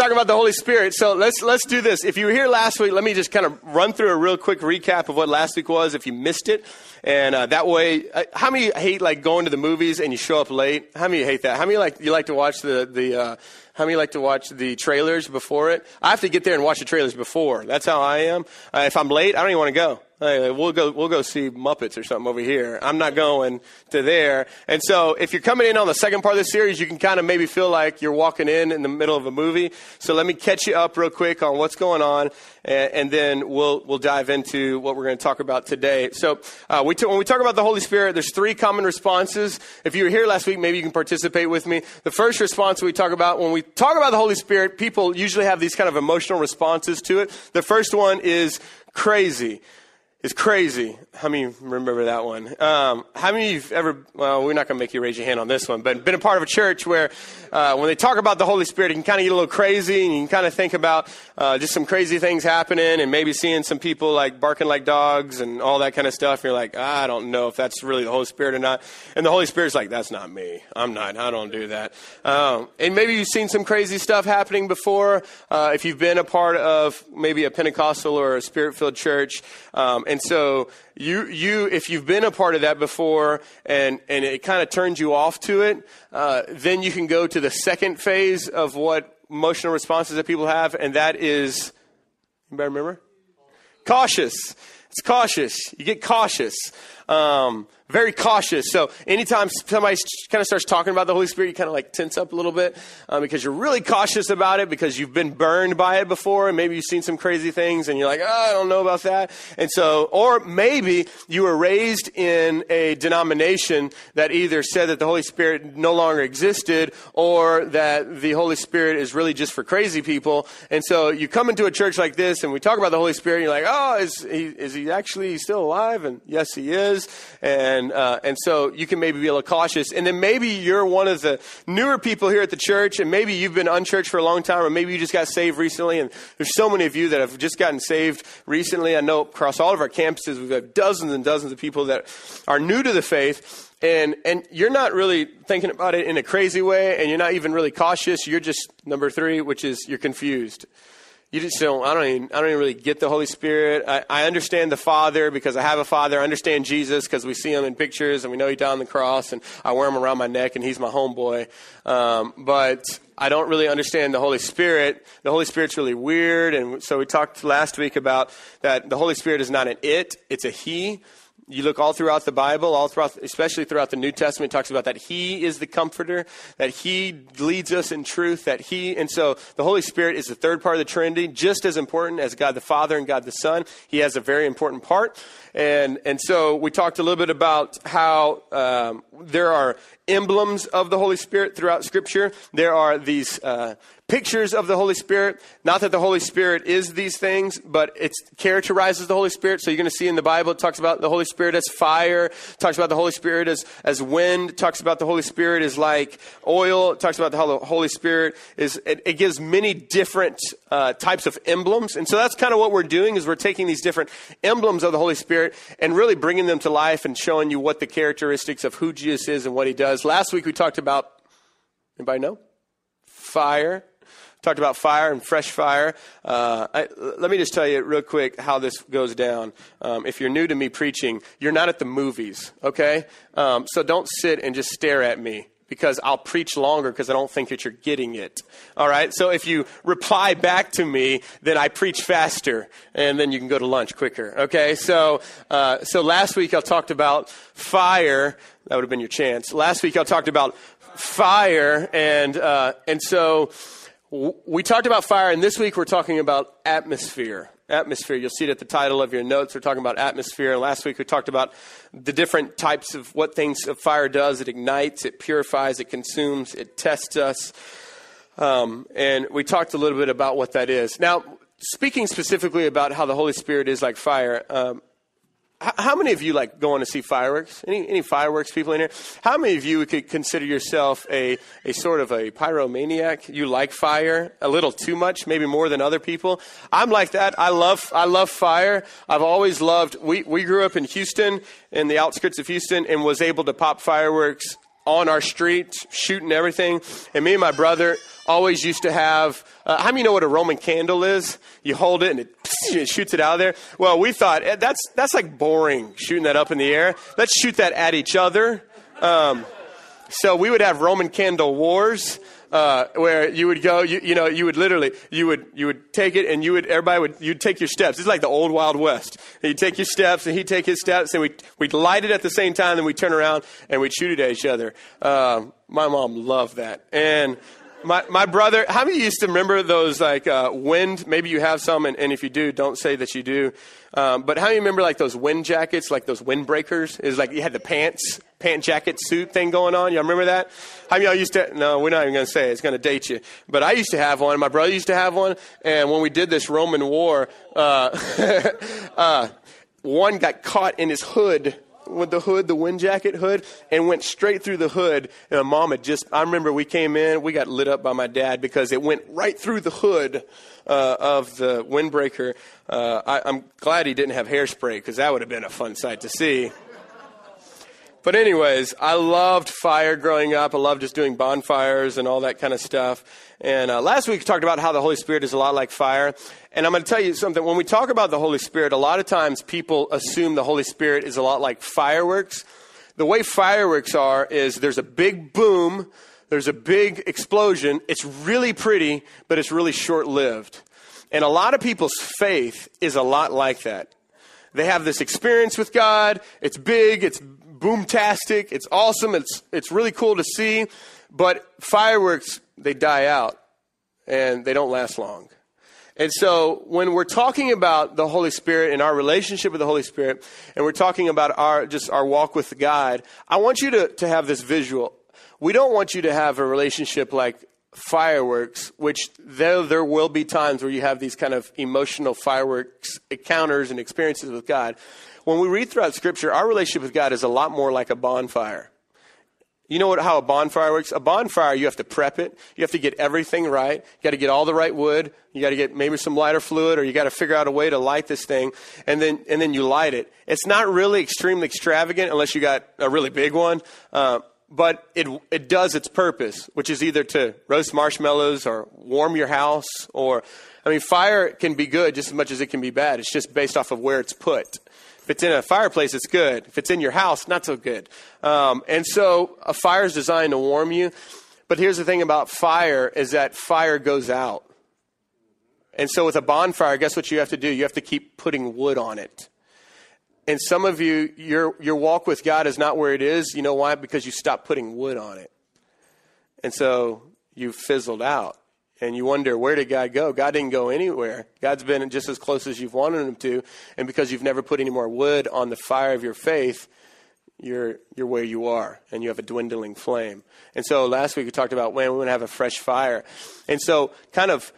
talking about the Holy Spirit. So let's do this. If you were here last week, let me just kind of run through a real quick recap of what last week was if you missed it. And that way, how many hate like going to the movies and you show up late? How many hate that? How many like to watch how many like to watch the trailers before it? I have to get there and watch the trailers before. That's how I am. If I'm late, I don't even want to go. Anyway, we'll go see Muppets or something over here. I'm not going to there. And so if you're coming in on the second part of this series, you can kind of maybe feel like you're walking in the middle of a movie. So let me catch you up real quick on what's going on, and then we'll dive into what we're going to talk about today. So when we talk about the Holy Spirit, there's three common responses. If you were here last week, maybe you can participate with me. The first response we talk about, when we talk about the Holy Spirit, people usually have these kind of emotional responses to it. The first one is crazy. It's crazy. How many remember that one? How many of you we're not going to make you raise your hand on this one, but been a part of a church where when they talk about the Holy Spirit, it can kind of get a little crazy, and you can kind of think about just some crazy things happening and maybe seeing some people like barking like dogs and all that kind of stuff. And you're like, I don't know if that's really the Holy Spirit or not. And the Holy Spirit's like, that's not me. I don't do that. And maybe you've seen some crazy stuff happening before. If you've been a part of maybe a Pentecostal or a Spirit-filled church, and so you if you've been a part of that before and it kind of turns you off to it, then you can go to the second phase of what emotional responses that people have, and that is, anybody remember? Cautious. It's cautious. You get cautious. Very cautious. So anytime somebody kind of starts talking about the Holy Spirit, you kind of like tense up a little bit because you're really cautious about it because you've been burned by it before, and maybe you've seen some crazy things and you're like, I don't know about that. And so, or maybe you were raised in a denomination that either said that the Holy Spirit no longer existed or that the Holy Spirit is really just for crazy people. And so you come into a church like this and we talk about the Holy Spirit and you're like, is he actually still alive? And yes, he is. And so you can maybe be a little cautious. And then maybe you're one of the newer people here at the church, and maybe you've been unchurched for a long time, or maybe you just got saved recently. And there's so many of you that have just gotten saved recently. I know across all of our campuses, we've got dozens and dozens of people that are new to the faith. And you're not really thinking about it in a crazy way, and you're not even really cautious. You're just number three, which is you're confused. You just don't, I don't even really get the Holy Spirit. I understand the Father because I have a Father. I understand Jesus because we see him in pictures and we know he died on the cross and I wear him around my neck and he's my homeboy. But I don't really understand the Holy Spirit. The Holy Spirit's really weird. And so we talked last week about that the Holy Spirit is not an it, it's a he. You look all throughout the Bible, especially throughout the New Testament, it talks about that he is the comforter, that he leads us in truth, and so the Holy Spirit is the third part of the Trinity, just as important as God the Father and God the Son. He has a very important part. And so we talked a little bit about how there are emblems of the Holy Spirit throughout Scripture. There are these pictures of the Holy Spirit. Not that the Holy Spirit is these things, but it characterizes the Holy Spirit. So you're going to see in the Bible, it talks about the Holy Spirit as fire, talks about the Holy Spirit as wind, talks about the Holy Spirit as like oil, talks about the Holy Spirit is, it gives many different types of emblems. And so that's kind of what we're doing is we're taking these different emblems of the Holy Spirit and really bringing them to life and showing you what the characteristics of who Jesus is and what he does. Last week we talked about, anybody know? Fire. Talked about fire and fresh fire. Let me just tell you real quick how this goes down. If you're new to me preaching, you're not at the movies, okay? So don't sit and just stare at me, because I'll preach longer because I don't think that you're getting it. All right? So if you reply back to me, then I preach faster, and then you can go to lunch quicker. Okay? So last week I talked about fire. That would have been your chance. Last week I talked about fire, and so we talked about fire, and this week we're talking about atmosphere. Atmosphere. You'll see it at the title of your notes. We're talking about atmosphere. And last week we talked about the different types of what things fire does. It ignites, it purifies, it consumes, it tests us. And we talked a little bit about what that is. Now, speaking specifically about how the Holy Spirit is like fire, how many of you like going to see fireworks? Any fireworks people in here? How many of you could consider yourself a sort of a pyromaniac? You like fire a little too much, maybe more than other people. I'm like that. I love fire. I've always loved, we grew up in Houston, in the outskirts of Houston, and was able to pop fireworks on our streets, shooting everything. And me and my brother always used to have, how many of you know what a Roman candle is? You hold it and it shoots it out of there. Well, we thought, that's like boring, shooting that up in the air. Let's shoot that at each other. So we would have Roman candle wars, where you would go, you would take it and you'd take your steps. It's like the old Wild West. You'd take your steps and he'd take his steps, and we'd light it at the same time, and we'd turn around and we'd shoot it at each other. My mom loved that. And my brother, how many used to remember those, like, wind, maybe you have some, and if you do, don't say that you do. But how do you remember, like, those wind jackets, like those windbreakers? It was like you had the pant jacket suit thing going on. Y'all remember that? How many y'all used to? No, we're not even going to say it. It's going to date you. But I used to have one. My brother used to have one. And when we did this Roman war, one got caught in his hood. With the hood, the wind jacket hood, and went straight through the hood. And my mom had just, I remember we came in, we got lit up by my dad because it went right through the hood of the windbreaker. I'm glad he didn't have hairspray, because that would have been a fun sight to see. But anyways, I loved fire growing up. I loved just doing bonfires and all that kind of stuff. And last week we talked about how the Holy Spirit is a lot like fire. And I'm going to tell you something. When we talk about the Holy Spirit, a lot of times people assume the Holy Spirit is a lot like fireworks. The way fireworks are is there's a big boom, there's a big explosion. It's really pretty, but it's really short-lived. And a lot of people's faith is a lot like that. They have this experience with God. It's big, it's boomtastic, it's awesome, it's really cool to see, but fireworks, they die out and they don't last long. And so when we're talking about the Holy Spirit and our relationship with the Holy Spirit, and we're talking about our walk with God, I want you to have this visual. We don't want you to have a relationship like fireworks, which there will be times where you have these kind of emotional fireworks encounters and experiences with God. When we read throughout Scripture, our relationship with God is a lot more like a bonfire. You know how a bonfire works? A bonfire, you have to prep it. You have to get everything right. You got to get all the right wood. You got to get maybe some lighter fluid, or you got to figure out a way to light this thing, and then you light it. It's not really extremely extravagant unless you got a really big one, but it does its purpose, which is either to roast marshmallows or warm your house, or, I mean, fire can be good just as much as it can be bad. It's just based off of where it's put. If it's in a fireplace, it's good. If it's in your house, not so good. And so a fire is designed to warm you. But here's the thing about fire, is that fire goes out. And so with a bonfire, guess what you have to do? You have to keep putting wood on it. And some of you, your walk with God is not where it is. You know why? Because you stopped putting wood on it. And so you've fizzled out. And you wonder, where did God go? God didn't go anywhere. God's been just as close as you've wanted him to. And because you've never put any more wood on the fire of your faith, you're where you are. And you have a dwindling flame. And so last week we talked about, man, we want to have a fresh fire. And so kind of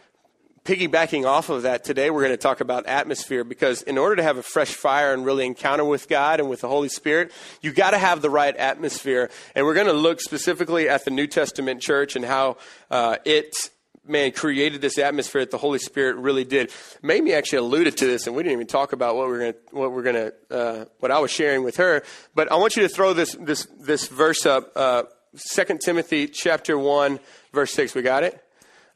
piggybacking off of that, today we're going to talk about atmosphere. Because in order to have a fresh fire and really encounter with God and with the Holy Spirit, you got to have the right atmosphere. And we're going to look specifically at the New Testament church and how created this atmosphere that the Holy Spirit really did. Mamie actually alluded to this, and we didn't even talk about what I was sharing with her. But I want you to throw this verse up, 2 Timothy chapter 1, verse 6. We got it?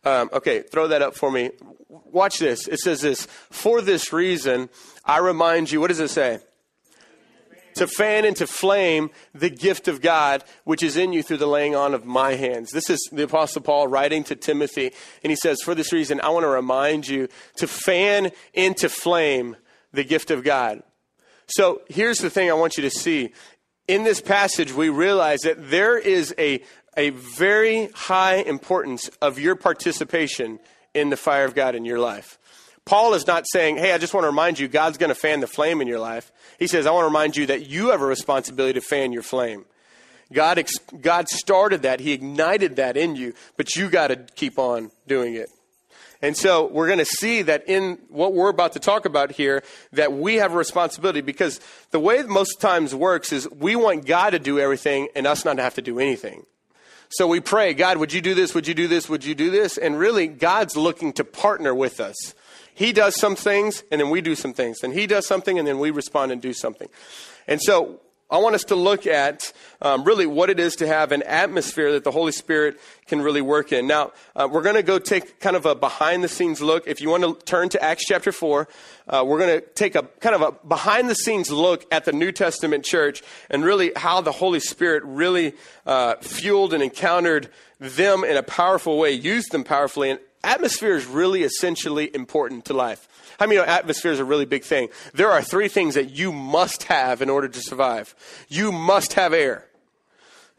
Okay, throw that up for me. Watch this. It says this, for this reason, I remind you, what does it say? To fan into flame the gift of God, which is in you through the laying on of my hands. This is the Apostle Paul writing to Timothy. And he says, for this reason, I want to remind you to fan into flame the gift of God. So here's the thing I want you to see. In this passage, we realize that there is a very high importance of your participation in the fire of God in your life. Paul is not saying, hey, I just want to remind you God's going to fan the flame in your life. He says, I want to remind you that you have a responsibility to fan your flame. God started that. He ignited that in you, but you got to keep on doing it. And so we're going to see that in what we're about to talk about here, that we have a responsibility, because the way most times works is we want God to do everything and us not to have to do anything. So we pray, God, would you do this? Would you do this? Would you do this? And really, God's looking to partner with us. He does some things, and then we do some things. And he does something, and then we respond and do something. And so I want us to look at really what it is to have an atmosphere that the Holy Spirit can really work in. Now, we're going to go take kind of a behind-the-scenes look. If you want to turn to Acts chapter 4, we're going to take a kind of a behind-the-scenes look at the New Testament church and really how the Holy Spirit really fueled and encountered them in a powerful way, used them powerfully. And atmosphere is really essentially important to life. How many know atmosphere is a really big thing? There are three things that you must have in order to survive. You must have air.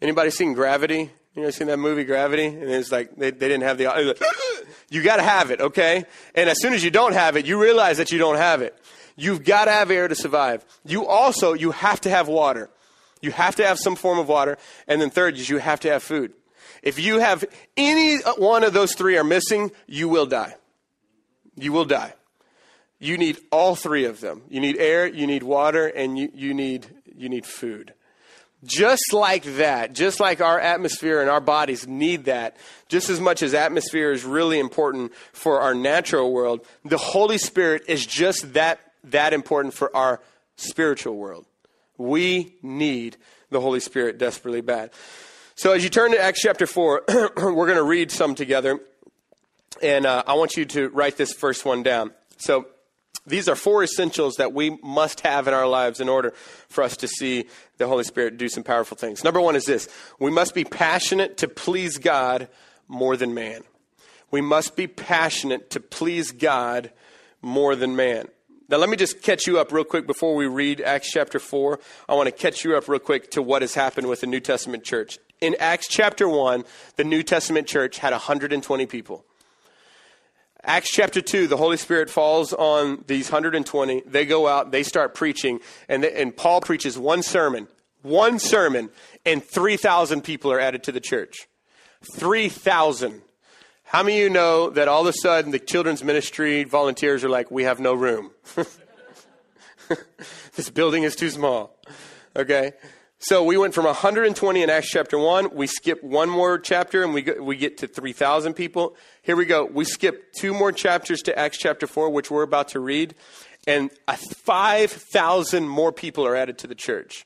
Anybody seen Gravity? You ever seen that movie Gravity? And it's like they didn't have the... Like, you got to have it, okay? And as soon as you don't have it, you realize that you don't have it. You've got to have air to survive. You have to have water. You have to have some form of water. And then third is you have to have food. If you have any one of those three are missing, you will die. You will die. You need all three of them. You need air, you need water, and you need food. Just like that, just like our atmosphere and our bodies need that, just as much as atmosphere is really important for our natural world, the Holy Spirit is just that important for our spiritual world. We need the Holy Spirit desperately bad. So as you turn to Acts chapter 4, we're going to read some together. And I want you to write this first one down. So these are four essentials that we must have in our lives in order for us to see the Holy Spirit do some powerful things. Number one is this. We must be passionate to please God more than man. We must be passionate to please God more than man. Now, let me just catch you up real quick before we read Acts chapter 4. I want to catch you up real quick to what has happened with the New Testament church. In Acts chapter 1, the New Testament church had 120 people. Acts chapter 2, the Holy Spirit falls on these 120. They go out, they start preaching, and Paul preaches one sermon, and 3,000 people are added to the church. 3,000. How many of you know that all of a sudden the children's ministry volunteers are like, we have no room. This building is too small. Okay. So we went from 120 in Acts chapter 1. We skip one more chapter and we get to 3,000 people. Here we go. We skip two more chapters to Acts chapter 4, which we're about to read. And 5,000 more people are added to the church.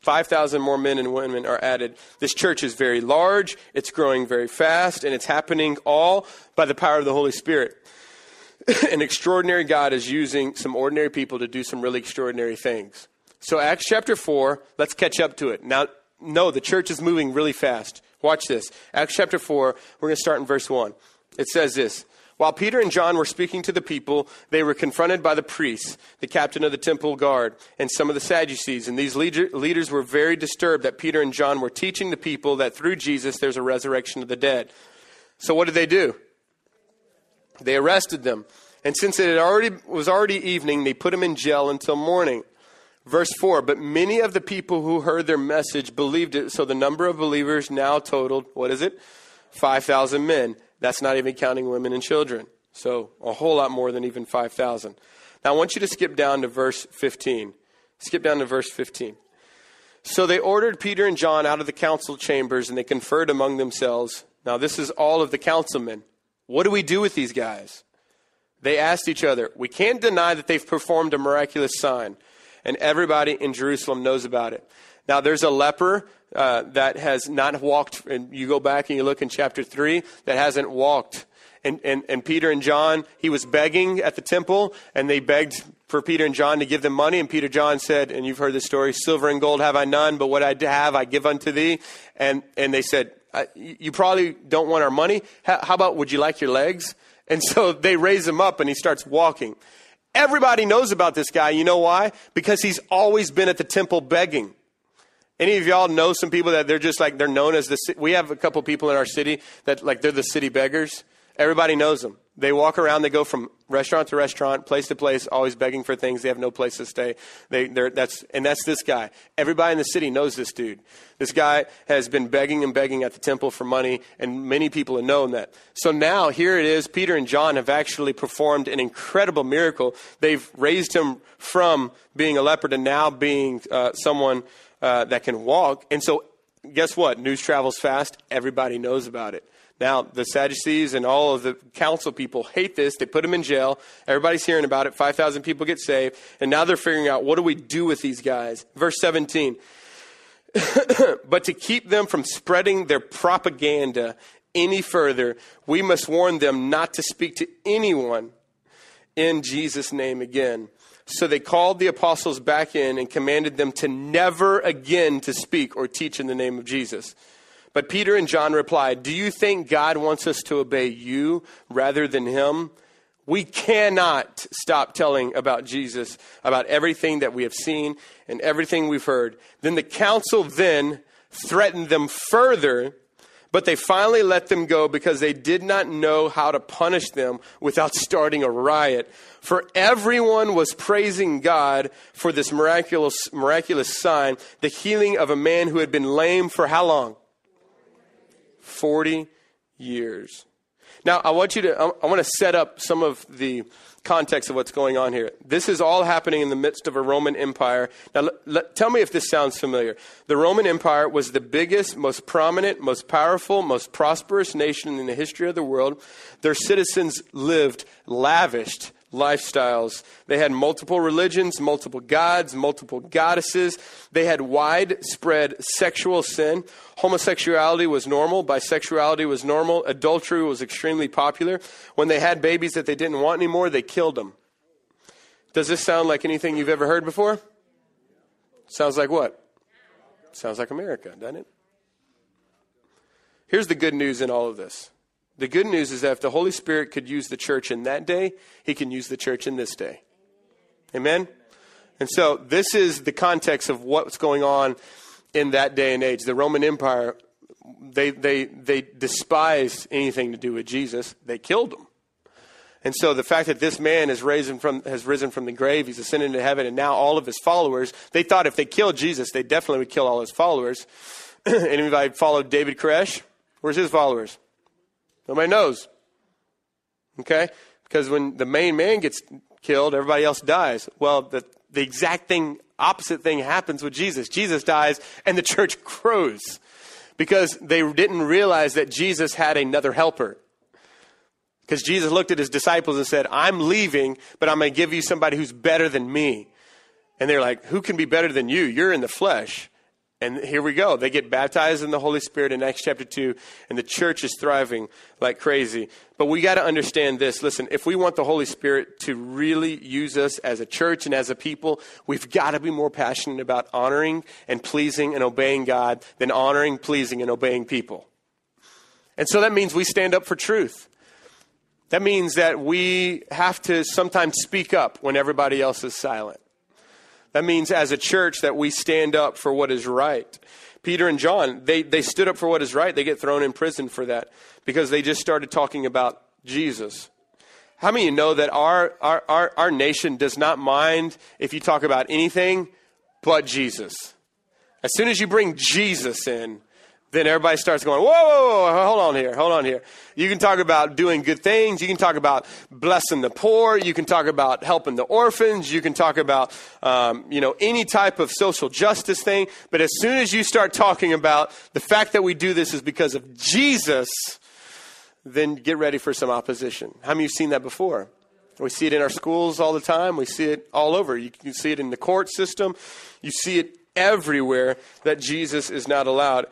5,000 more men and women are added. This church is very large. It's growing very fast. And it's happening all by the power of the Holy Spirit. An extraordinary God is using some ordinary people to do some really extraordinary things. So Acts chapter 4, let's catch up to it. Now, no, the church is moving really fast. Watch this. Acts chapter 4, we're going to start in verse 1. It says this. While Peter and John were speaking to the people, they were confronted by the priests, the captain of the temple guard, and some of the Sadducees. And these leaders were very disturbed that Peter and John were teaching the people that through Jesus there's a resurrection of the dead. So what did they do? They arrested them. And since it was already evening, they put them in jail until morning. Verse 4, but many of the people who heard their message believed it. So the number of believers now totaled, 5,000 men. That's not even counting women and children. So a whole lot more than even 5,000. Now I want you to skip down to verse 15. Skip down to verse 15. So they ordered Peter and John out of the council chambers and they conferred among themselves. Now this is all of the councilmen. What do we do with these guys? They asked each other, we can't deny that they've performed a miraculous sign. And everybody in Jerusalem knows about it. Now, there's a leper that has not walked. And you go back and you look in chapter 3 that hasn't walked. And Peter and John, he was begging at the temple. And they begged for Peter and John to give them money. And Peter and John said, and you've heard this story, silver and gold have I none, but what I have I give unto thee. And they said, you probably don't want our money. How about would you like your legs? And so they raise him up and he starts walking. Everybody knows about this guy. You know why? Because he's always been at the temple begging. Any of y'all know some people that they're just like, they're known as we have a couple people in our city that like they're the city beggars. Everybody knows them. They walk around, they go from restaurant to restaurant, place to place, always begging for things. They have no place to stay. That's this guy. Everybody in the city knows this dude. This guy has been begging and begging at the temple for money, and many people have known that. So now here it is. Peter and John have actually performed an incredible miracle. They've raised him from being a leper to now being someone that can walk. And so guess what? News travels fast. Everybody knows about it. Now, the Sadducees and all of the council people hate this. They put them in jail. Everybody's hearing about it. 5,000 people get saved. And now they're figuring out, what do we do with these guys? Verse 17. But to keep them from spreading their propaganda any further, we must warn them not to speak to anyone in Jesus' name again. So they called the apostles back in and commanded them to never again to speak or teach in the name of Jesus. But Peter and John replied, do you think God wants us to obey you rather than him? We cannot stop telling about Jesus, about everything that we have seen and everything we've heard. Then the council then threatened them further, but they finally let them go because they did not know how to punish them without starting a riot. For everyone was praising God for this miraculous sign, the healing of a man who had been lame for how long? 40 years. Now, I want to set up some of the context of what's going on here. This is all happening in the midst of a Roman Empire. Now, tell me if this sounds familiar. The Roman Empire was the biggest, most prominent, most powerful, most prosperous nation in the history of the world. Their citizens lived lavished lifestyles. They had multiple religions, multiple gods, multiple goddesses. They had widespread sexual sin. Homosexuality was normal. Bisexuality was normal. Adultery was extremely popular. When they had babies that they didn't want anymore, they killed them. Does this sound like anything you've ever heard before? Sounds like what? Sounds like America, doesn't it? Here's the good news in all of this. The good news is that if the Holy Spirit could use the church in that day, he can use the church in this day. Amen? And so this is the context of what's going on in that day and age. The Roman Empire, they despised anything to do with Jesus. They killed him. And so the fact that this man has risen from the grave, he's ascended to heaven, and now all of his followers, they thought if they killed Jesus, they definitely would kill all his followers. Anybody followed David Koresh? Where's his followers? Nobody knows, okay? Because when the main man gets killed, everybody else dies. Well, the exact thing, opposite thing happens with Jesus. Jesus dies and the church grows because they didn't realize that Jesus had another helper. Because Jesus looked at his disciples and said, I'm leaving, but I'm going to give you somebody who's better than me. And they're like, who can be better than you? You're in the flesh. And here we go. They get baptized in the Holy Spirit in Acts chapter 2, and the church is thriving like crazy. But we got to understand this. Listen, if we want the Holy Spirit to really use us as a church and as a people, we've got to be more passionate about honoring and pleasing and obeying God than honoring, pleasing, and obeying people. And so that means we stand up for truth. That means that we have to sometimes speak up when everybody else is silent. That means as a church that we stand up for what is right. Peter and John, they stood up for what is right. They get thrown in prison for that because they just started talking about Jesus. How many of you know that our nation does not mind if you talk about anything but Jesus? As soon as you bring Jesus in, then everybody starts going, whoa, whoa, whoa, hold on here. You can talk about doing good things. You can talk about blessing the poor. You can talk about helping the orphans. You can talk about, any type of social justice thing. But as soon as you start talking about the fact that we do this is because of Jesus, then get ready for some opposition. How many of you have seen that before? We see it in our schools all the time. We see it all over. You can see it in the court system. You see it everywhere that Jesus is not allowed.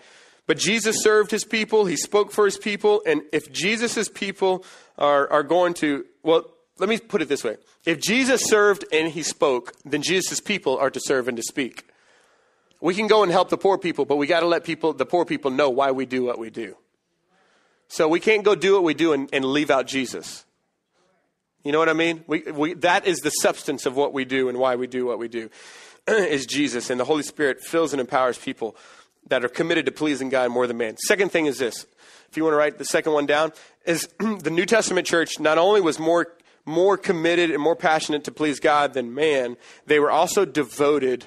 But Jesus served his people. He spoke for his people. And if Jesus' people are going to, well, let me put it this way. If Jesus served and he spoke, then Jesus' people are to serve and to speak. We can go and help the poor people, but we got to let the poor people know why we do what we do. So we can't go do what we do and leave out Jesus. You know what I mean? That is the substance of what we do and why we do what we do is Jesus. And the Holy Spirit fills and empowers people that are committed to pleasing God more than man. Second thing is this, if you want to write the second one down, is the New Testament church not only was more committed and more passionate to please God than man, they were also devoted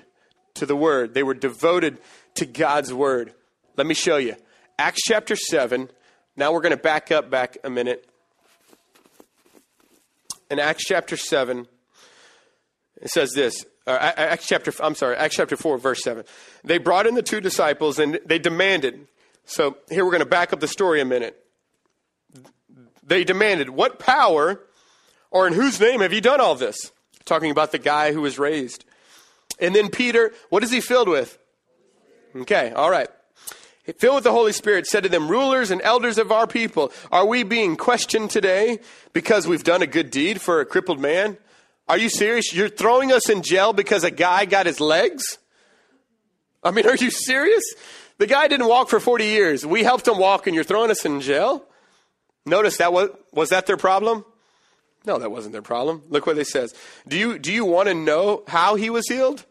to the word. They were devoted to God's word. Let me show you. Acts chapter 7. Now we're going to back up a minute. In Acts chapter 7, it says this. Acts chapter 4, verse 7. They brought in the two disciples and they demanded. So here we're going to back up the story a minute. They demanded, "What power or in whose name have you done all this?" Talking about the guy who was raised. And then Peter, what is he filled with? Okay, all right. Filled with the Holy Spirit, said to them, "Rulers and elders of our people, are we being questioned today because we've done a good deed for a crippled man? Are you serious? You're throwing us in jail because a guy got his legs? I mean, are you serious? The guy didn't walk for 40 years. We helped him walk and you're throwing us in jail?" Notice that was that their problem? No, that wasn't their problem. Look what it says. Do you want to know how he was healed?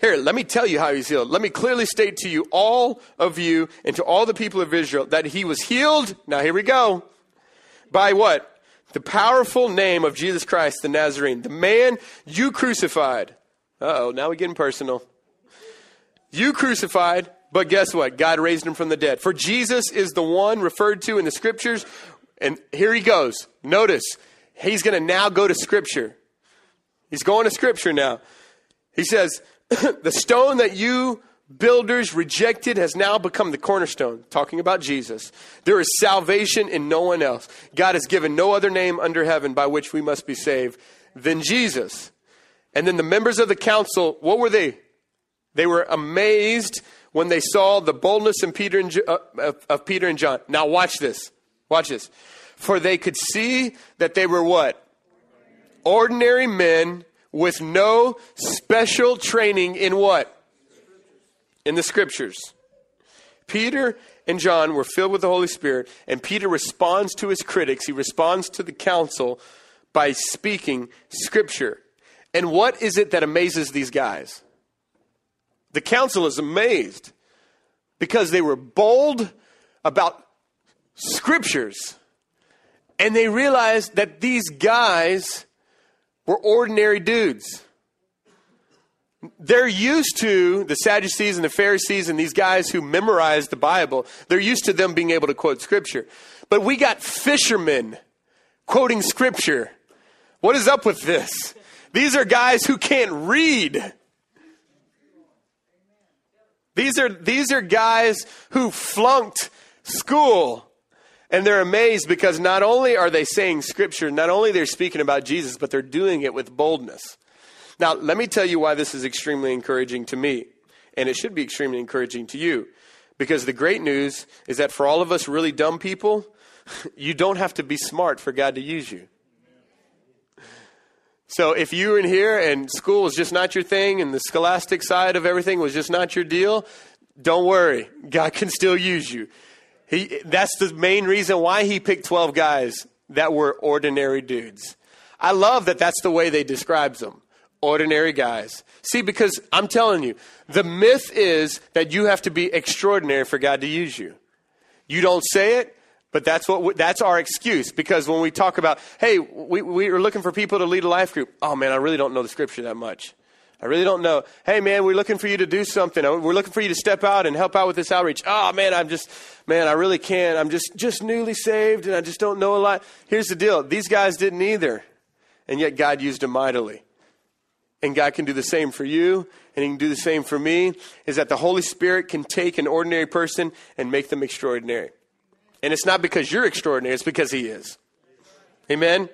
Here, let me tell you how he's healed. Let me clearly state to you, all of you, and to all the people of Israel, that he was healed. Now, here we go. By what? The powerful name of Jesus Christ, the Nazarene, the man you crucified. Uh-oh, now we're getting personal. You crucified, but guess what? God raised him from the dead. For Jesus is the one referred to in the scriptures. And here he goes. Notice, he's going to now go to scripture. He's going to scripture now. He says, "The stone that you builders rejected has now become the cornerstone." Talking about Jesus. "There is salvation in no one else. God has given no other name under heaven by which we must be saved than Jesus." And then the members of the council, what were they? They were amazed when they saw the boldness in of Peter and John. Now watch this. Watch this. "For they could see that they were" what? "Ordinary men with no special training" in what? In the scriptures. Peter and John were filled with the Holy Spirit, and Peter responds to his critics. He responds to the council by speaking scripture. And what is it that amazes these guys? The council is amazed because they were bold about scriptures, and they realized that these guys were ordinary dudes. They're used to the Sadducees and the Pharisees and these guys who memorized the Bible. They're used to them being able to quote scripture. But we got fishermen quoting scripture. What is up with this? These are guys who can't read. These are guys who flunked school. And they're amazed because not only are they saying scripture, not only they're speaking about Jesus, but they're doing it with boldness. Now, let me tell you why this is extremely encouraging to me. And it should be extremely encouraging to you. Because the great news is that for all of us really dumb people, you don't have to be smart for God to use you. So if you were in here and school was just not your thing and the scholastic side of everything was just not your deal, don't worry. God can still use you. That's the main reason why he picked 12 guys that were ordinary dudes. I love that that's the way they describes them. Ordinary guys. See, because I'm telling you, the myth is that you have to be extraordinary for God to use you. You don't say it, but that's our excuse. Because when we talk about, hey, we are looking for people to lead a life group. Oh man, I really don't know the scripture that much. I really don't know. Hey man, we're looking for you to do something. We're looking for you to step out and help out with this outreach. Oh man, I really can't. I'm just newly saved and I just don't know a lot. Here's the deal. These guys didn't either. And yet God used them mightily. And God can do the same for you, and he can do the same for me, is that the Holy Spirit can take an ordinary person and make them extraordinary. And it's not because you're extraordinary, it's because he is. Amen?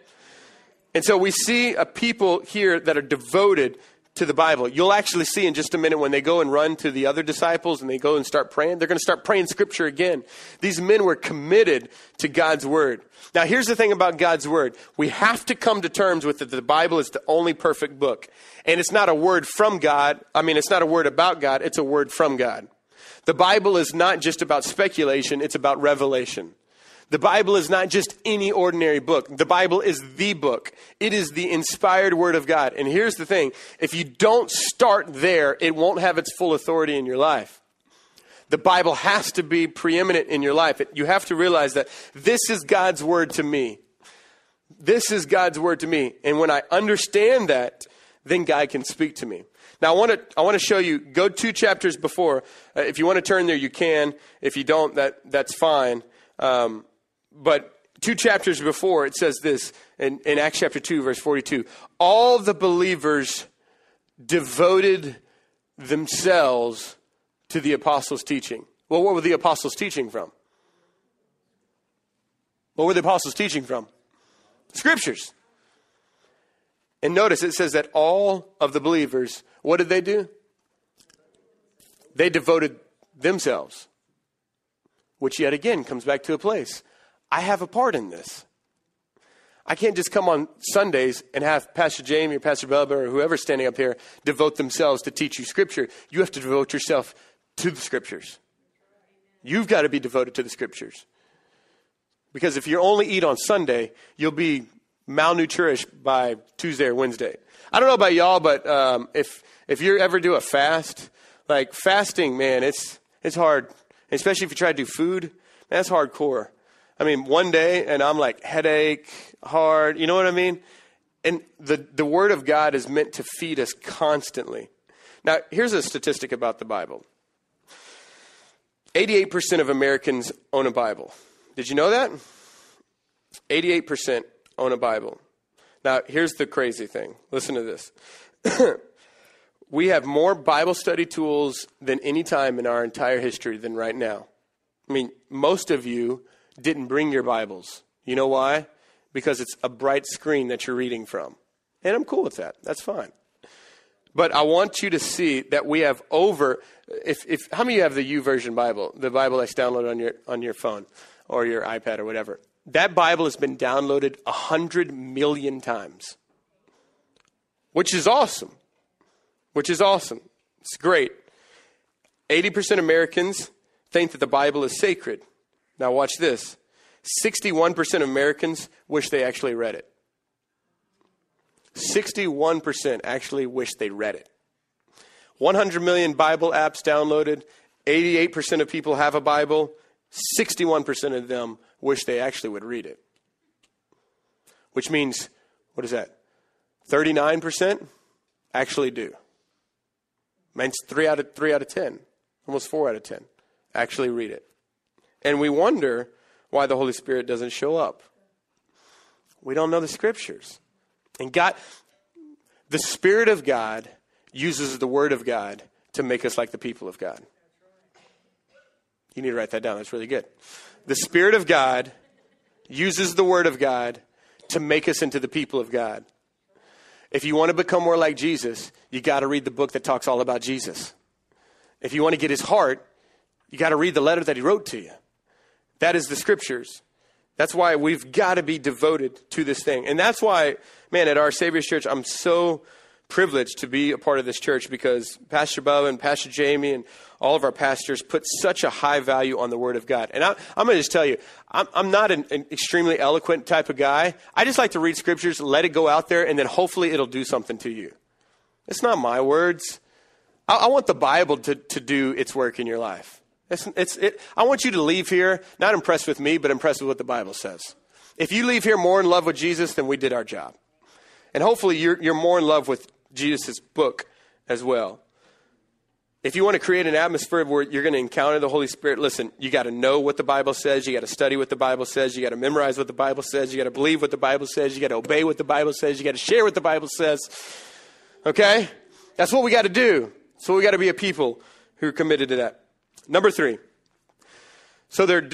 And so we see a people here that are devoted to the Bible. You'll actually see in just a minute when they go and run to the other disciples and they go and start praying, they're going to start praying scripture again. These men were committed to God's word. Now, here's the thing about God's word. We have to come to terms with that the Bible is the only perfect book. And it's not a word from God. I mean, it's not a word about God. It's a word from God. The Bible is not just about speculation. It's about revelation. The Bible is not just any ordinary book. The Bible is the book. It is the inspired word of God. And here's the thing. If you don't start there, it won't have its full authority in your life. The Bible has to be preeminent in your life. You have to realize that this is God's word to me. This is God's word to me. And when I understand that, then God can speak to me. Now, I want to show you, go 2 chapters before. If you want to turn there, you can. If you don't, that's fine. But 2 chapters before, it says this in Acts chapter 2, verse 42. All the believers devoted themselves to the apostles' teaching. Well, what were the apostles teaching from? What were the apostles teaching from? The Scriptures. And notice it says that all of the believers, what did they do? They devoted themselves, which yet again comes back to a place. I have a part in this. I can't just come on Sundays and have Pastor Jamie or Pastor Bubba or whoever standing up here devote themselves to teach you Scripture. You have to devote yourself to the Scriptures. You've got to be devoted to the Scriptures. Because if you only eat on Sunday, you'll be malnourished by Tuesday or Wednesday. I don't know about y'all, but if you ever do a fast, like fasting, man, it's hard. Especially if you try to do food, man, that's hardcore. I mean, one day, and I'm like, headache, hard, you know what I mean? And the Word of God is meant to feed us constantly. Now, here's a statistic about the Bible. 88% of Americans own a Bible. Did you know that? 88% own a Bible. Now, here's the crazy thing. Listen to this. We have more Bible study tools than any time in our entire history than right now. I mean, most of you didn't bring your Bibles. You know why? Because it's a bright screen that you're reading from. And I'm cool with that. That's fine. But I want you to see that we have over, if how many of you have the YouVersion Bible, the Bible that's downloaded on your phone or your iPad or whatever? That Bible has been downloaded 100 million times, which is awesome. It's great. 80% Americans think that the Bible is sacred. Now watch this. 61% of Americans wish they actually read it. 61% actually wish they read it. 100 million Bible apps downloaded. 88% of people have a Bible. 61% of them wish they actually would read it. Which means, what is that? 39% actually do. Means 3 out of 10, almost 4 out of 10 actually read it. And we wonder why the Holy Spirit doesn't show up. We don't know the Scriptures. And God, the Spirit of God uses the Word of God to make us like the people of God. You need to write that down. That's really good. The Spirit of God uses the Word of God to make us into the people of God. If you want to become more like Jesus, you got to read the book that talks all about Jesus. If you want to get his heart, you got to read the letter that he wrote to you. That is the Scriptures. That's why we've got to be devoted to this thing. And that's why, man, at our Savior's Church, I'm so privileged to be a part of this church because Pastor Bubba and Pastor Jamie and all of our pastors put such a high value on the Word of God. And I'm going to just tell you, I'm not an extremely eloquent type of guy. I just like to read Scriptures, let it go out there, and then hopefully it'll do something to you. It's not my words. I want the Bible to do its work in your life. I want you to leave here, not impressed with me, but impressed with what the Bible says. If you leave here more in love with Jesus, then we did our job. And hopefully you're more in love with Jesus' book as well. If you want to create an atmosphere where you're going to encounter the Holy Spirit, listen, you got to know what the Bible says. You got to study what the Bible says. You got to memorize what the Bible says. You got to believe what the Bible says. You got to obey what the Bible says. You got to share what the Bible says. Okay? That's what we got to do. So we got to be a people who are committed to that. Number 3, so they're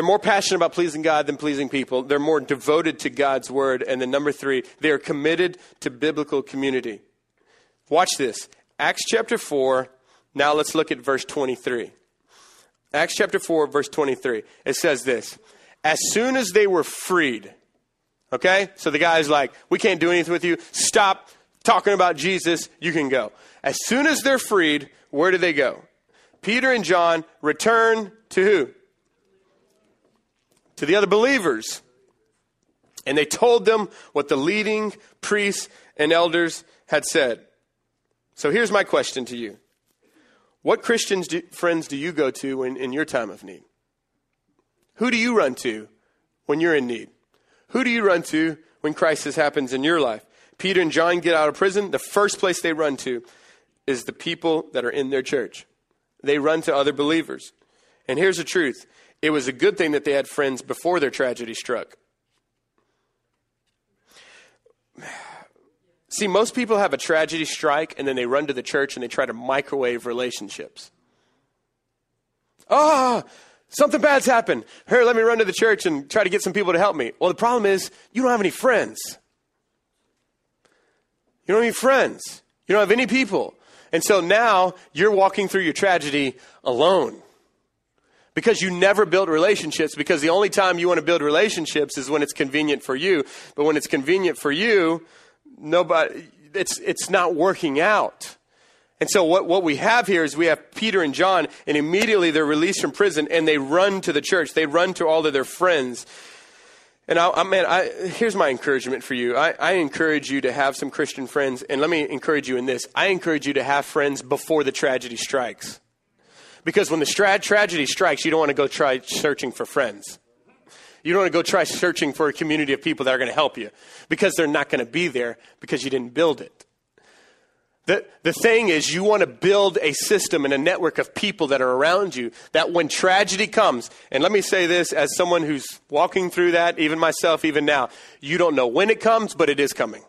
more passionate about pleasing God than pleasing people. They're more devoted to God's word. And then number 3, they are committed to biblical community. Watch this. Acts chapter 4, now let's look at verse 23. Acts chapter 4, verse 23. It says this, as soon as they were freed, okay? So the guy's like, we can't do anything with you. Stop talking about Jesus. You can go. As soon as they're freed, where do they go? Peter and John return to who? To the other believers. And they told them what the leading priests and elders had said. So here's my question to you. What Christian friends do you go to in your time of need? Who do you run to when you're in need? Who do you run to when crisis happens in your life? Peter and John get out of prison. The first place they run to is the people that are in their church. They run to other believers. And here's the truth. It was a good thing that they had friends before their tragedy struck. See, most people have a tragedy strike and then they run to the church and they try to microwave relationships. Oh, Something bad's happened. Here, let me run to the church and try to get some people to help me. Well, the problem is you don't have any friends. You don't have any friends. You don't have any people. And so now you're walking through your tragedy alone because you never built relationships, because the only time you want to build relationships is when it's convenient for you. But when it's convenient for you, nobody, it's not working out. And so what we have here is we have Peter and John, and immediately they're released from prison and they run to the church. They run to all of their friends. And here's my encouragement for you. I encourage you to have some Christian friends. And let me encourage you in this. I encourage you to have friends before the tragedy strikes. Because when the tragedy strikes, you don't want to go try searching for friends. You don't want to go try searching for a community of people that are going to help you, because they're not going to be there because you didn't build it. The thing is, you want to build a system and a network of people that are around you, that when tragedy comes, and let me say this as someone who's walking through that, even myself, even now, you don't know when it comes, but it is coming.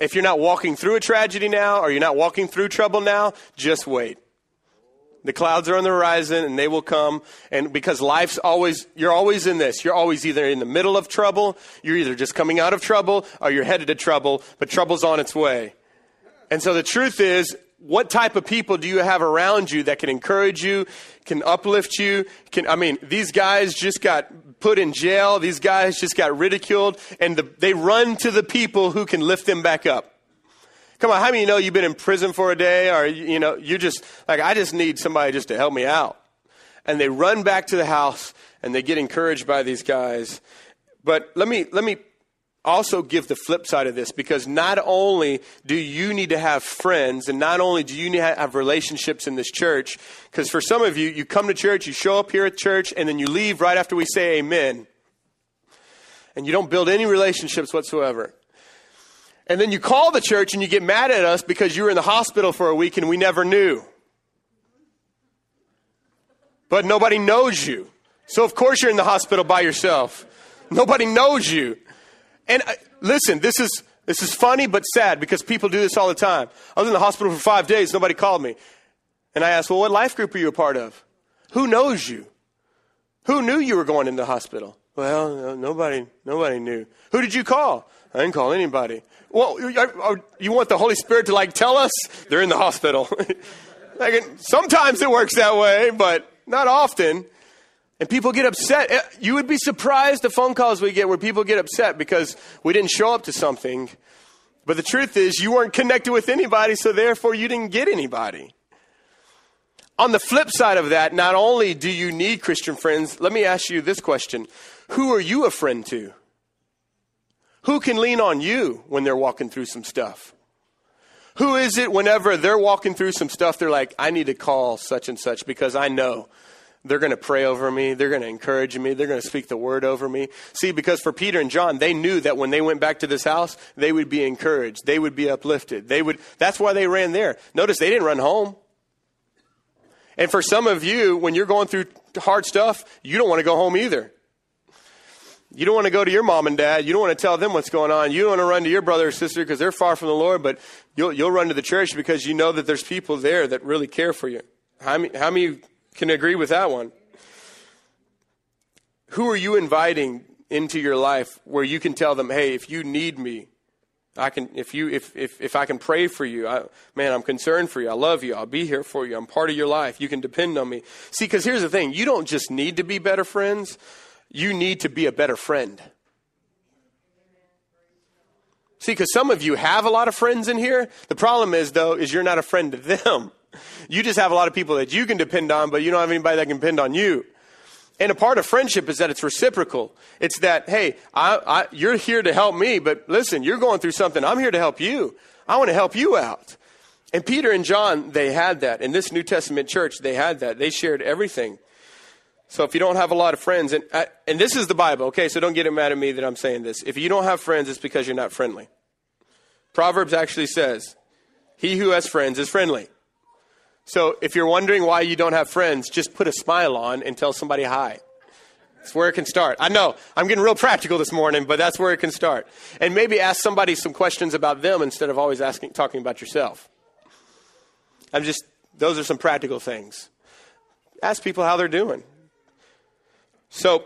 If you're not walking through a tragedy now, or you're not walking through trouble now, just wait. The clouds are on the horizon and they will come. And because life's always, you're always in this. You're always either in the middle of trouble. You're either just coming out of trouble or you're headed to trouble, but trouble's on its way. And so the truth is, what type of people do you have around you that can encourage you, can uplift you? These guys just got put in jail. These guys just got ridiculed, and they run to the people who can lift them back up. Come on, how many of you know you've been in prison for a day, or, you're just like, I just need somebody just to help me out. And they run back to the house and they get encouraged by these guys. But let me also give the flip side of this, because not only do you need to have friends, and not only do you need to have relationships in this church, because for some of you, you come to church, you show up here at church, and then you leave right after we say amen. And you don't build any relationships whatsoever. And then you call the church and you get mad at us because you were in the hospital for a week and we never knew. But nobody knows you. So of course you're in the hospital by yourself. Nobody knows you. And listen, this is funny but sad, because people do this all the time. I was in the hospital for 5 days. Nobody called me. And I asked, well, what life group are you a part of? Who knows you? Who knew you were going in the hospital? Well, no, nobody knew. Who did you call? I didn't call anybody. Well, you want the Holy Spirit to tell us they're in the hospital. Sometimes it works that way, but not often. And people get upset. You would be surprised the phone calls we get where people get upset because we didn't show up to something. But the truth is, you weren't connected with anybody, so therefore you didn't get anybody. On the flip side of that, not only do you need Christian friends, let me ask you this question. Who are you a friend to? Who can lean on you when they're walking through some stuff? Who is it whenever they're walking through some stuff, they're like, I need to call such and such because I know they're going to pray over me. They're going to encourage me. They're going to speak the word over me. See, because for Peter and John, they knew that when they went back to this house, they would be encouraged. They would be uplifted. That's why they ran there. Notice they didn't run home. And for some of you, when you're going through hard stuff, you don't want to go home either. You don't want to go to your mom and dad. You don't want to tell them what's going on. You don't want to run to your brother or sister because they're far from the Lord, but you'll run to the church because you know that there's people there that really care for you. How many can agree with that one? Who are you inviting into your life where you can tell them, hey, if you need me, I can, if I can pray for you, I'm concerned for you. I love you. I'll be here for you. I'm part of your life. You can depend on me. See, because here's the thing. You don't just need to be better friends. You need to be a better friend. See, because some of you have a lot of friends in here. The problem is, though, is you're not a friend to them. You just have a lot of people that you can depend on, but you don't have anybody that can depend on you. And a part of friendship is that it's reciprocal. It's that, hey, you're here to help me, but listen, you're going through something. I'm here to help you. I want to help you out. And Peter and John, they had that. In this New Testament church, they had that. They shared everything. So if you don't have a lot of friends, and this is the Bible, okay, so don't get mad at me that I'm saying this. If you don't have friends, it's because you're not friendly. Proverbs actually says, he who has friends is friendly. So if you're wondering why you don't have friends, just put a smile on and tell somebody hi. That's where it can start. I know, I'm getting real practical this morning, but that's where it can start. And maybe ask somebody some questions about them instead of always talking about yourself. Those are some practical things. Ask people how they're doing. So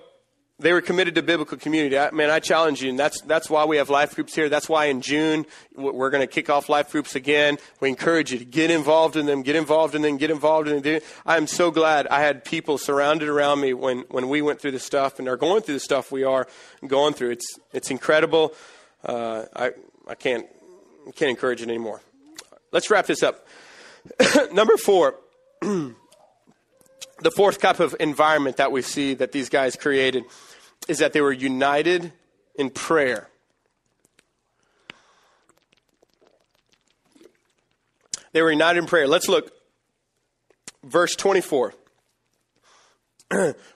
they were committed to biblical community. Man, I challenge you, and that's why we have life groups here. That's why in June we're going to kick off life groups again. We encourage you to get involved in them, get involved in them. I'm so glad I had people surrounded around me when we went through the stuff and are going through the stuff we are going through. It's incredible. I can't encourage it anymore. Let's wrap this up. Number 4. The fourth type of environment that we see that these guys created is that they were united in prayer. They were united in prayer. Let's look. Verse 24.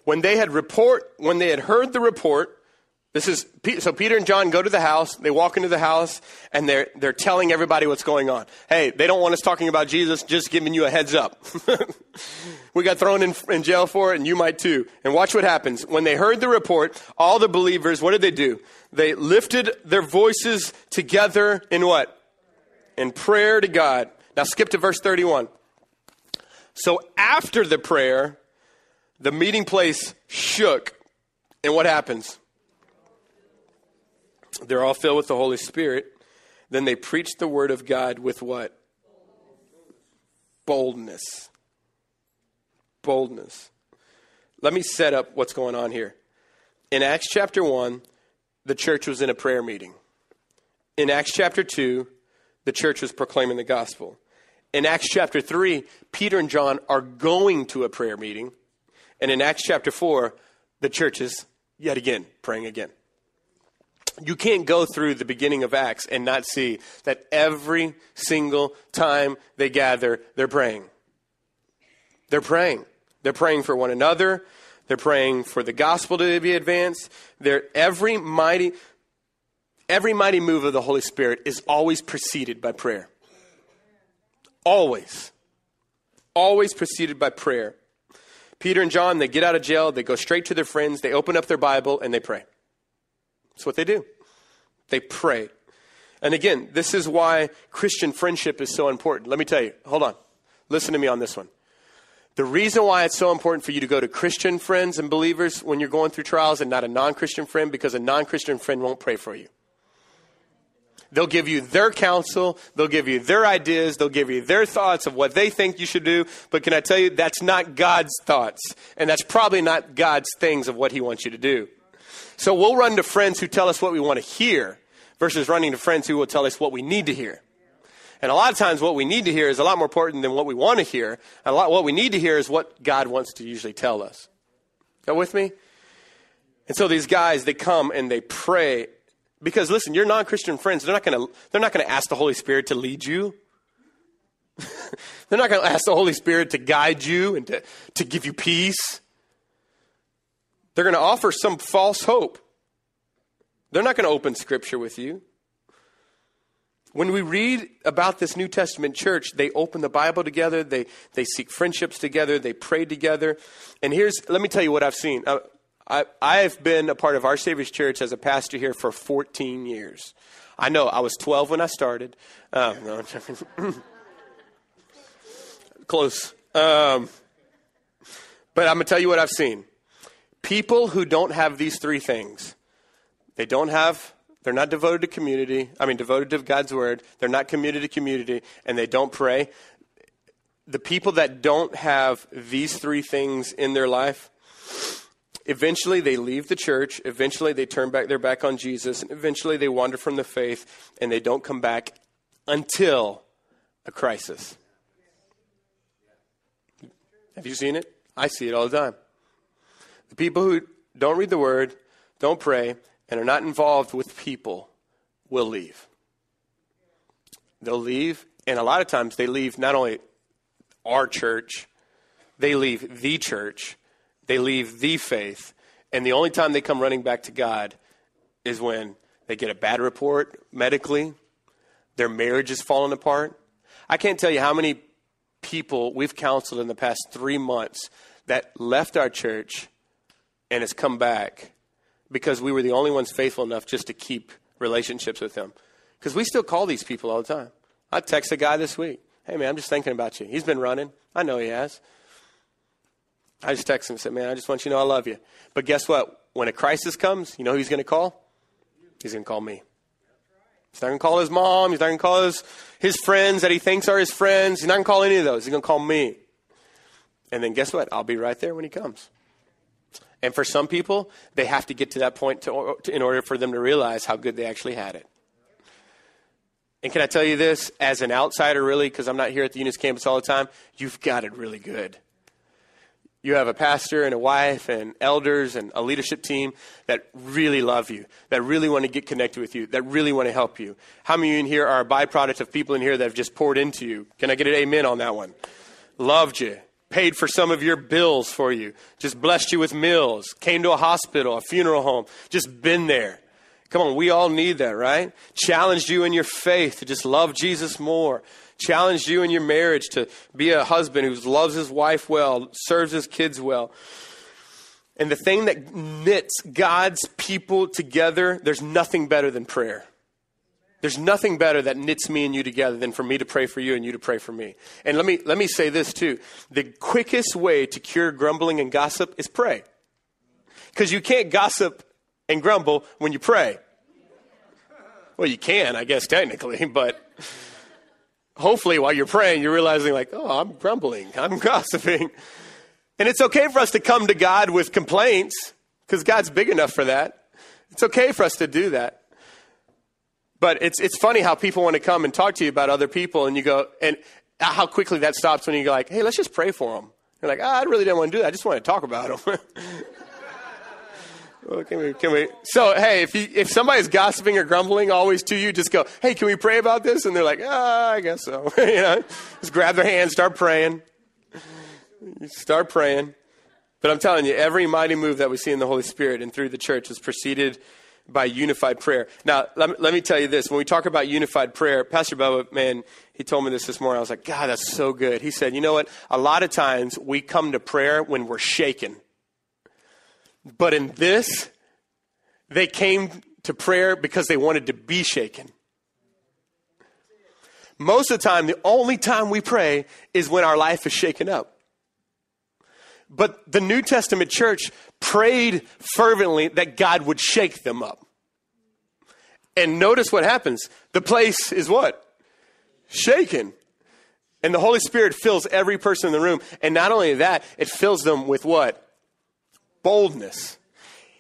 When they had heard the report, so Peter and John go to the house, they walk into the house, and they're telling everybody what's going on. Hey, they don't want us talking about Jesus, just giving you a heads up. We got thrown in jail for it, and you might too. And watch what happens. When they heard the report, all the believers, what did they do? They lifted their voices together in what? In prayer to God. Now skip to verse 31. So after the prayer, the meeting place shook. And what happens? They're all filled with the Holy Spirit. Then they preached the word of God with what? Boldness. Let me set up what's going on here. In Acts chapter 1, the church was in a prayer meeting. In Acts chapter 2, the church was proclaiming the gospel. In Acts chapter 3, Peter and John are going to a prayer meeting. And in Acts chapter 4, the church is yet again praying again. You can't go through the beginning of Acts and not see that every single time they gather, they're praying. They're praying. They're praying for one another. They're praying for the gospel to be advanced. Every mighty move of the Holy Spirit is always preceded by prayer. Always. Always preceded by prayer. Peter and John, they get out of jail. They go straight to their friends. They open up their Bible and they pray. That's what they do. They pray. And again, this is why Christian friendship is so important. Let me tell you. Hold on. Listen to me on this one. The reason why it's so important for you to go to Christian friends and believers when you're going through trials and not a non-Christian friend, because a non-Christian friend won't pray for you. They'll give you their counsel. They'll give you their ideas. They'll give you their thoughts of what they think you should do. But can I tell you, that's not God's thoughts. And that's probably not God's things of what he wants you to do. So we'll run to friends who tell us what we want to hear versus running to friends who will tell us what we need to hear. And a lot of times what we need to hear is a lot more important than what we want to hear. And what we need to hear is what God wants to usually tell us. Are you with me? And so these guys, they come and they pray. Because listen, your non-Christian friends, they're not going to ask the Holy Spirit to lead you. They're not going to ask the Holy Spirit to guide you and to give you peace. They're going to offer some false hope. They're not going to open scripture with you. When we read about this New Testament church, they open the Bible together. They seek friendships together. They pray together. And let me tell you what I've seen. I've been a part of Our Savior's Church as a pastor here for 14 years. I know I was 12 when I started. Close. But I'm going to tell you what I've seen. People who don't have these three things, they're not devoted to community. I mean, devoted to God's word. They're not committed to community, and they don't pray. The people that don't have these three things in their life, eventually they leave the church. Eventually they turn back their back on Jesus. And eventually they wander from the faith, and they don't come back until a crisis. Have you seen it? I see it all the time. The people who don't read the word, don't pray, and are not involved with people will leave. They'll leave, and a lot of times they leave not only our church, they leave the church, they leave the faith, and the only time they come running back to God is when they get a bad report medically, their marriage is falling apart. I can't tell you how many people we've counseled in the past 3 months that left our church and has come back because we were the only ones faithful enough just to keep relationships with them. Because we still call these people all the time. I text a guy this week. Hey, man, I'm just thinking about you. He's been running. I know he has. I just texted him and said, man, I just want you to know I love you. But guess what? When a crisis comes, you know who he's going to call? He's going to call me. He's not going to call his mom. He's not going to call his friends that he thinks are his friends. He's not going to call any of those. He's going to call me. And then guess what? I'll be right there when he comes. And for some people, they have to get to that point in order for them to realize how good they actually had it. And can I tell you this, as an outsider really, because I'm not here at the Eunice campus all the time, you've got it really good. You have a pastor and a wife and elders and a leadership team that really love you, that really want to get connected with you, that really want to help you. How many of you in here are a byproduct of people in here that have just poured into you? Can I get an amen on that one? Loved you, paid for some of your bills for you, just blessed you with meals, came to a hospital, a funeral home, just been there. Come on, we all need that, right? Challenged you in your faith to just love Jesus more. Challenged you in your marriage to be a husband who loves his wife well, serves his kids well. And the thing that knits God's people together, there's nothing better than prayer. There's nothing better that knits me and you together than for me to pray for you and you to pray for me. And let me say this too. The quickest way to cure grumbling and gossip is pray. Because you can't gossip and grumble when you pray. Well, you can, I guess, technically, but hopefully while you're praying, you're realizing like, oh, I'm grumbling, I'm gossiping. And it's okay for us to come to God with complaints because God's big enough for that. It's okay for us to do that. But it's funny how people want to come and talk to you about other people and you go, and how quickly that stops when you go like, hey, let's just pray for them. You're like, I really didn't want to do that. I just want to talk about them. Well, can we? So, hey, if somebody's gossiping or grumbling always to you, just go, hey, can we pray about this? And they're like, I guess so. You know, just grab their hand, start praying. Start praying. But I'm telling you, every mighty move that we see in the Holy Spirit and through the church is preceded by unified prayer. Now, let me tell you this. When we talk about unified prayer, Pastor Bubba, man, he told me this morning. I was like, God, that's so good. He said, you know what? A lot of times we come to prayer when we're shaken. But in this, they came to prayer because they wanted to be shaken. Most of the time, the only time we pray is when our life is shaken up. But the New Testament church prayed fervently that God would shake them up. And notice what happens. The place is what? Shaken. And the Holy Spirit fills every person in the room. And not only that, it fills them with what? Boldness.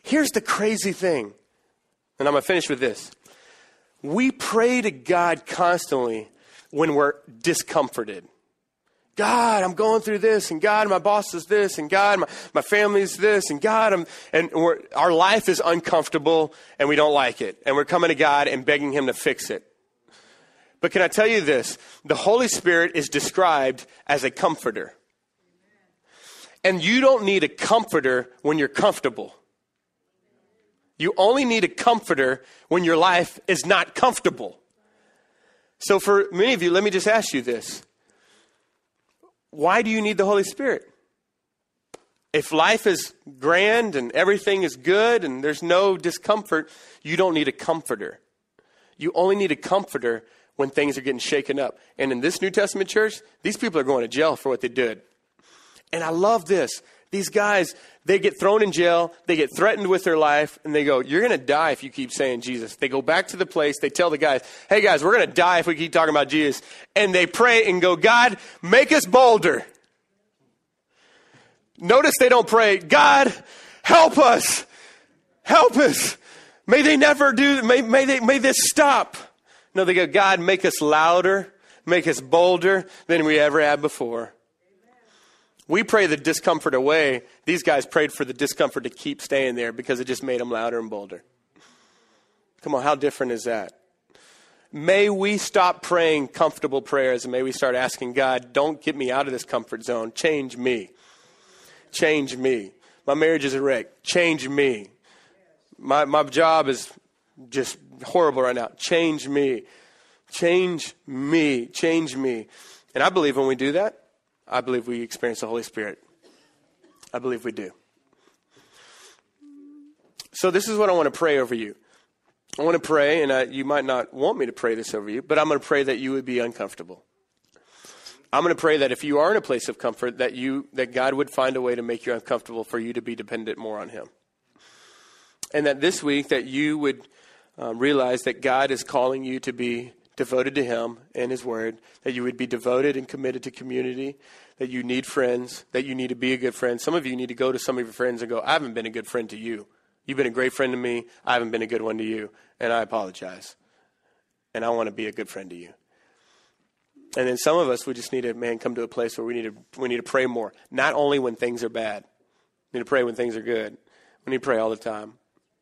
Here's the crazy thing, and I'm going to finish with this. We pray to God constantly when we're discomforted. God, I'm going through this, and God, my boss is this, and God, my family's this, and God, our life is uncomfortable, and we don't like it, and we're coming to God and begging him to fix it. But can I tell you this? The Holy Spirit is described as a comforter. And you don't need a comforter when you're comfortable. You only need a comforter when your life is not comfortable. So for many of you, let me just ask you this. Why do you need the Holy Spirit? If life is grand and everything is good and there's no discomfort, you don't need a comforter. You only need a comforter when things are getting shaken up. And in this New Testament church, these people are going to jail for what they did. And I love this. These guys, they get thrown in jail. They get threatened with their life. And they go, you're going to die if you keep saying Jesus. They go back to the place. They tell the guys, hey, guys, we're going to die if we keep talking about Jesus. And they pray and go, God, make us bolder. Notice they don't pray, God, help us. Help us. May they never do, may this stop. No, they go, God, make us louder. Make us bolder than we ever had before. We pray the discomfort away. These guys prayed for the discomfort to keep staying there because it just made them louder and bolder. Come on, how different is that? May we stop praying comfortable prayers and may we start asking God, don't get me out of this comfort zone. Change me. Change me. My marriage is a wreck. Change me. My job is just horrible right now. Change me. Change me. Change me. And I believe when we do that, I believe we experience the Holy Spirit. I believe we do. So this is what I want to pray over you. I want to pray, and you might not want me to pray this over you, but I'm going to pray that you would be uncomfortable. I'm going to pray that if you are in a place of comfort, that God would find a way to make you uncomfortable for you to be dependent more on him. And that this week that you would realize that God is calling you to be devoted to him and his word, that you would be devoted and committed to community, that you need friends, that you need to be a good friend. Some of you need to go to some of your friends and go, I haven't been a good friend to you. You've been a great friend to me. I haven't been a good one to you. And I apologize. And I want to be a good friend to you. And then some of us, we just need to, come to a place where we need to pray more. Not only when things are bad. We need to pray when things are good. We need to pray all the time.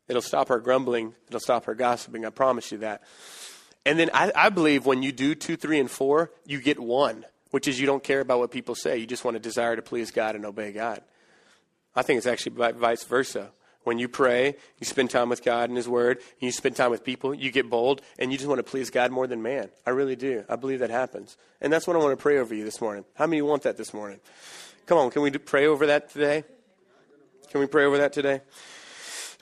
It'll stop our grumbling. It'll stop our gossiping. I promise you that. And then I believe when you do 2, 3, and 4, you get 1, which is you don't care about what people say. You just want to desire to please God and obey God. I think it's actually vice versa. When you pray, you spend time with God and his word, and you spend time with people, you get bold, and you just want to please God more than man. I really do. I believe that happens. And that's what I want to pray over you this morning. How many want that this morning? Come on, can we pray over that today? Can we pray over that today?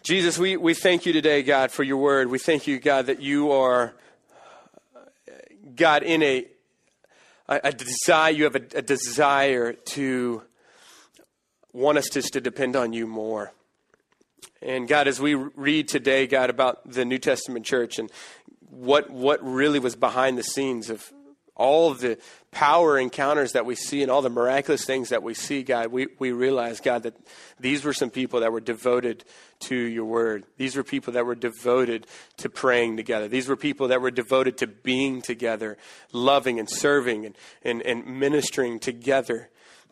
Jesus, we thank you today, God, for your word. We thank you, God, that you are, God, in a desire, you have a desire to want us just to depend on you more. And God, as we read today, God, about the New Testament church and what really was behind the scenes of all of the power encounters that we see and all the miraculous things that we see, God, we realize, God, that these were some people that were devoted to your word. These were people that were devoted to praying together. These were people that were devoted to being together, loving and serving and ministering together.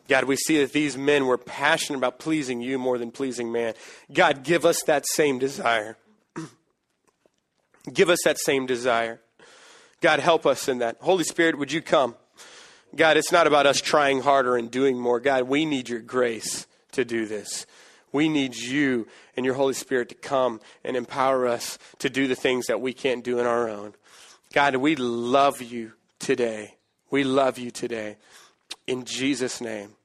God, we see that these men were passionate about pleasing you more than pleasing man. God, give us that same desire. Give us that same desire. God, help us in that. Holy Spirit, would you come? God, it's not about us trying harder and doing more. God, we need your grace to do this. We need you and your Holy Spirit to come and empower us to do the things that we can't do on our own. God, we love you today. We love you today. In Jesus' name.